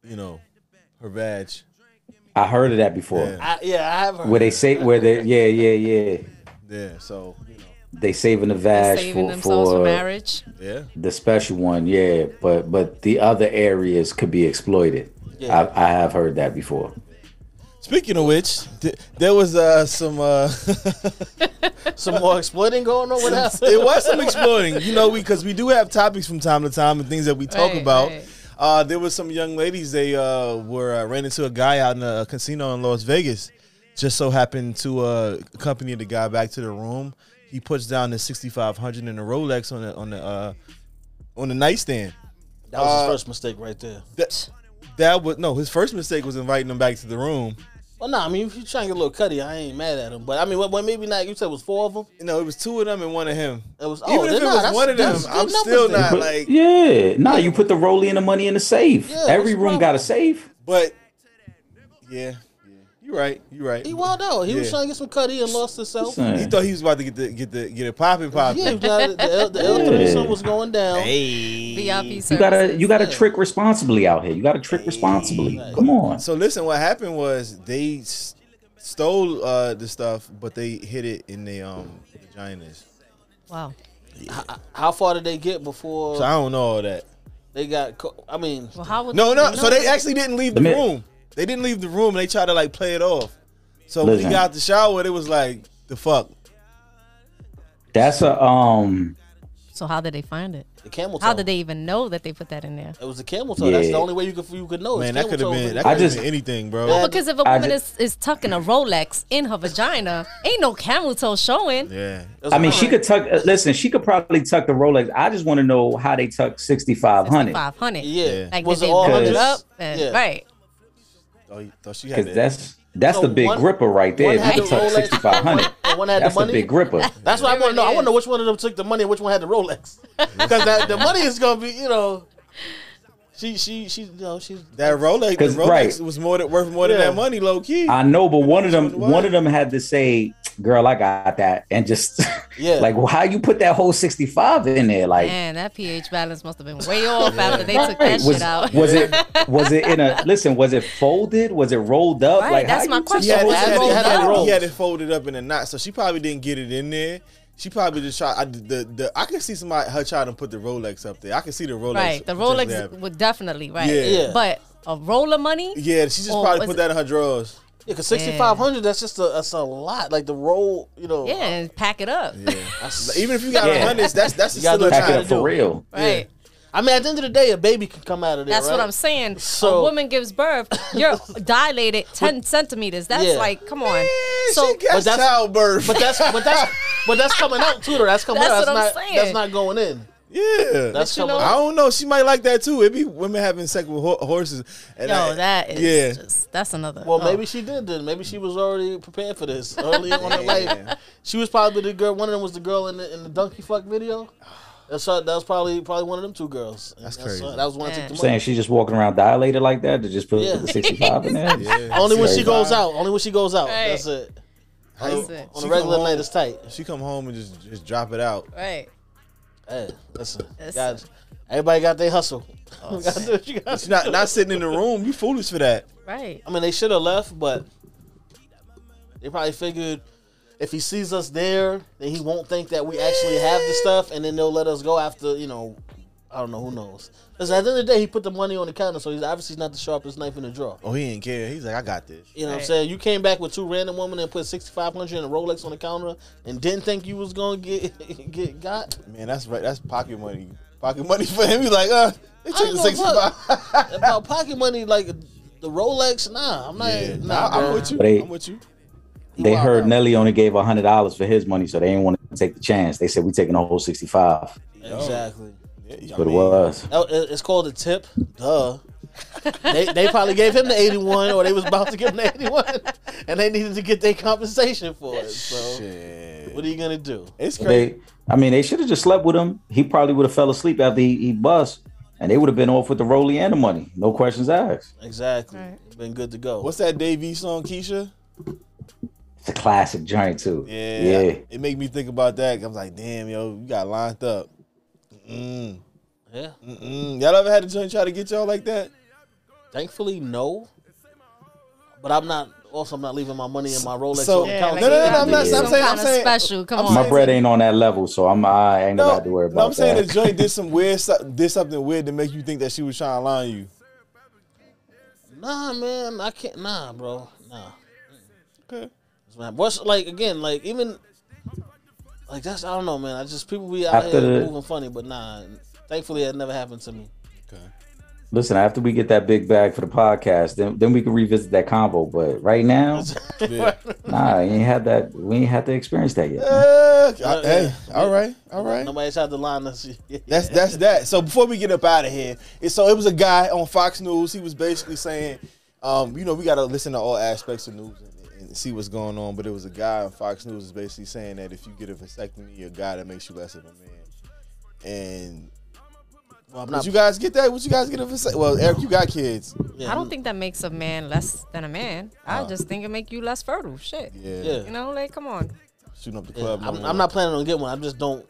you know, her badge. I heard of that before. Yeah, I, yeah, I have heard. Where they say, where they, yeah, yeah, yeah, yeah. So you know, they saving the badge saving for, for, for marriage. Yeah, the special one. Yeah, but but the other areas could be exploited. Yeah. I, I have heard that before. Speaking of which, th there was uh, some uh, some more exploiting going on with us. It was some exploiting, you know, because we, we do have topics from time to time and things that we talk right, about. Right. Uh, there was some young ladies. They uh, were uh, ran into a guy out in a casino in Las Vegas. Just so happened to uh, accompany the guy back to the room. He puts down the sixty-five hundred and a Rolex on the on the uh, on the nightstand. That was uh, his first mistake right there. That, that was no. His first mistake was inviting him back to the room. Well, no, nah, I mean, if you trying to get a little cutty, I ain't mad at him. But, I mean, what, what maybe not, you said it was four of them? No, it was two of them and one of him. It was, oh, even if it was one of them, I'm still not put, like... Yeah, nah, you put the rollie and the money in the safe. Yeah, every room got a safe. But, yeah, yeah, you're right, you're right. He wild out. He yeah. was trying to get some cutty and lost himself. Son. He thought he was about to get the, get the, get it popping, popping. Yeah, the, the L threesome was going down. Hey. V I P you gotta, you gotta yeah. trick responsibly out here. You gotta trick hey. responsibly. Right. Come on. So listen, what happened was they st stole uh, the stuff, but they hid it in the um vaginas. Wow. Yeah. How, how far did they get before? So I don't know all that. They got. I mean, well, how would no, no. They so they actually didn't leave the room. They didn't leave the room, and they tried to like play it off. So Listen. when he got out the shower, it was like the fuck. That's a um. So how did they find it? The camel toe. How did they even know that they put that in there? It was the camel toe. Yeah. That's the only way you could you could know. Man, that could have been. That could have been anything, bro. Well, because if a woman just, is is tucking a Rolex in her vagina, ain't no camel toe showing. Yeah. That's I mean, she could tuck. Listen, she could probably tuck the Rolex. I just want to know how they tuck sixty-five hundred. sixty-five hundred. Yeah. Like was did it they all pull it up? And, yeah. Right. Oh, you thought she had that. That's. That's so the big one, gripper right there. If you took sixty-five hundred. One had that's the money. The big gripper. That's what I want to know. I want to know which one of them took the money and which one had the Rolex. Because the money is going to be, you know, she, she, she, you know, she's that Rolex. The Rolex right. was more than, worth more yeah. than that money, low key. I know, but one of them, one of them had to say, "Girl, I got that," and just yeah, like well, how you put that whole sixty-five in there, like man, that pH balance must have been way off after they right. took that was, shit out. Was it? Was it in a? Listen, was it folded? Was it rolled up? Right, like that's my question. Had, was it rolled had, up? Had, he had it folded up in a knot, so she probably didn't get it in there. She probably just tried. I, the the I can see somebody her trying to put the Rolex up there. I can see the Rolex. Right, the Rolex would definitely right. Yeah. yeah, but a roll of money. Yeah, she just probably put that in her drawers. Yeah, because sixty-five hundred, that's just a, that's a lot. Like the roll, you know. Yeah, and pack it up. Yeah. Even if you got yeah. hundreds, that's that's you still a pack it up for real. Right. Yeah. I mean, at the end of the day, a baby can come out of there. That's right? what I'm saying. So, a woman gives birth, you're dilated ten centimeters. That's yeah. like, come on. Man, so she got childbirth. But that's but that's but that's coming out too. Though. That's coming that's out. That's what I'm not saying. That's not going in. Yeah, that's you know, I don't know. She might like that too. It be women having sex with ho horses. And yo, I, that is yeah. just, that's another. Well, oh. maybe she did. Then maybe she was already prepared for this early on in life. She was probably the girl. One of them was the girl in the in the donkey fuck video. That's her, that was probably probably one of them two girls. That's, that's crazy. Her, that was one. Yeah. Took saying she's just walking around dilated like that to just put yeah. the sixty-five in there. Yeah. Only when she goes out. Only when she goes out. Right. That's it. That's it. On a regular night, it's tight. She come home and just just drop it out. Right. Hey, listen, listen. Guys, everybody got their hustle. Oh, it's not not sitting in the room. You foolish for that, right? I mean, they should have left, but they probably figured if he sees us there, then he won't think that we actually have the stuff, and then they'll let us go after you know. I don't know who knows. Because at the end of the day, he put the money on the counter, so he's obviously not the sharpest knife in the drawer. Oh, he didn't care. He's like, I got this. You know right. what I'm saying? You came back with two random women and put sixty-five hundred and a Rolex on the counter and didn't think you was going to get get got? Man, that's right. That's pocket money. Pocket money for him. He's like, uh, they took the sixty-five. About pocket money, like the Rolex, nah. I'm not. Yeah, nah, I'm with you. They, I'm with you. They wow, heard man. Nelly only gave one hundred dollars for his money, so they didn't want to take the chance. They said, we taking a whole sixty-five. Exactly. But it was. It's called a tip. Duh. they they probably gave him the eighty-one, or they was about to give him the eighty-one, and they needed to get their compensation for it. So shit. What are you gonna do? It's crazy. They, I mean, they should have just slept with him. He probably would have fell asleep after he, he bust, and they would have been off with the Rollie and the money. No questions asked. Exactly. Right. Been good to go. What's that Dave East song, Keisha? It's a classic joint too. Yeah. Yeah. It made me think about that. I was like, damn, yo, you got lined up. Mm. Yeah. Mm-mm. Y'all ever had a joint try to get y'all like that? Thankfully, no. But I'm not. Also, I'm not leaving my money in my Rolex. So, yeah, like no, no, no, no. I'm not. I'm saying. I'm saying. Special. Come on. My bread ain't on that level, so I'm. I ain't no, about to worry about that. No, I'm saying that. The joint did some weird. Did something weird to make you think that she was trying to lie on you. Nah, man. I can't. Nah, bro. Nah. Okay. What's like again? Like even. Like that's I don't know, man. I just people be out after here the, moving funny, but nah. Thankfully, that never happened to me. Okay. Listen, after we get that big bag for the podcast, then then we can revisit that combo. But right now, yeah. nah, you ain't had that. We ain't had to experience that yet. Uh, I, hey, yeah. all right, all right. Nobody's had to line us. that's that's that. So before we get up out of here, it, so it was a guy on Fox News. He was basically saying, um, you know, we got to listen to all aspects of news. See what's going on, but it was a guy on Fox News is basically saying that if you get a vasectomy, you're a guy, that makes you less of a man. And well, would you guys get that? Would you guys get a vasectomy? Well, Eric, you got kids. Yeah. I don't think that makes a man less than a man. I uh, just think it make you less fertile. Shit. Yeah. yeah. You know, like come on. Shooting up the club. Yeah, I'm, no I'm not planning on getting one. I just don't.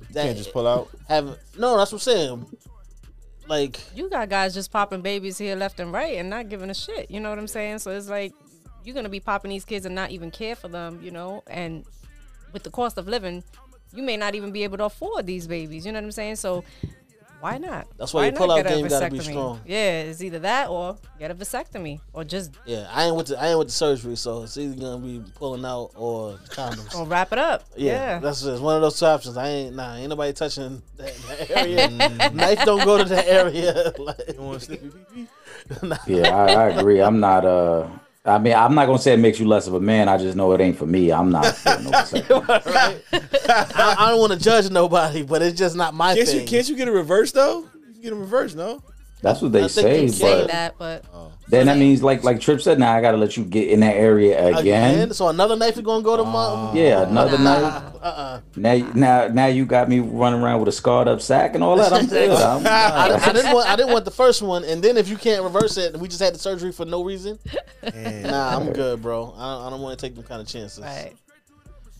You that, can't just pull out. Have no. That's what I'm saying. Like you got guys just popping babies here left and right and not giving a shit. You know what I'm saying? So it's like. You're going to be popping these kids and not even care for them, you know, and with the cost of living, you may not even be able to afford these babies. You know what I'm saying? So why not? That's why, why your pullout game got to be strong. Yeah, it's either that or get a vasectomy or just. Yeah, I ain't with the, I ain't with the surgery, so it's either going to be pulling out or condoms. Or wrap it up. Yeah, yeah. That's just one of those two options. I ain't, nah, ain't nobody touching that, that area. Knife don't go to that area. Like, you want to sleep with me? Yeah, I, I agree. I'm not, uh, I mean, I'm not going to say it makes you less of a man. I just know it ain't for me. I'm not. No right. I, I don't want to judge nobody, but it's just not my can't thing. You, can't you get a reverse, though? You can get a reverse, no? That's what they I say. But say that, but oh. Then that means, like like Tripp said, now nah, I got to let you get in that area again. again? So another knife is going to go to mom? Uh, yeah, another nah. knife. Uh-uh. Now, now, now you got me running around with a scarred up sack and all that. I'm good. I'm, I, I, didn't want, I didn't want the first one, and then if you can't reverse it, we just had the surgery for no reason. Man. Nah, I'm good, bro. I don't, I don't want to take them kind of chances. Right.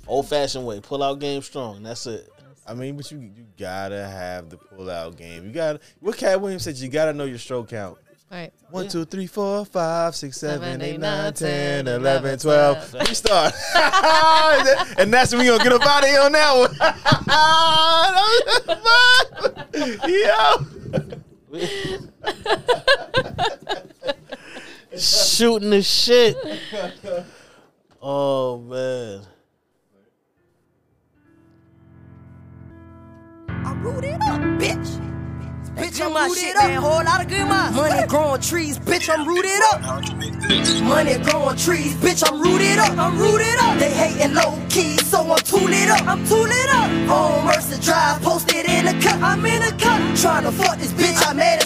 Old-fashioned way. Pull-out game strong. That's it. I mean, but you you gotta have the pull-out game. You gotta. What Cat Williams said, you gotta know your stroke count. All right. One, yeah. two, three, four, five, six, seven, seven eight, eight, nine, ten, eleven, twelve. We start. And that's when we gonna get up out of here on that one. Yo. Shooting the shit. Oh man. I root it up, bitch. Bitch, I'm my shit, man. Whole lot of good minds. Money growing trees, bitch, I'm rooted up. Money growing trees, bitch, I'm rooted up. I'm rooted up. They hating low key, so I'm too lit up. I'm too lit up. On Mercer Drive, posted in the cut. I'm in the cut. Trying to fuck this bitch, I made it.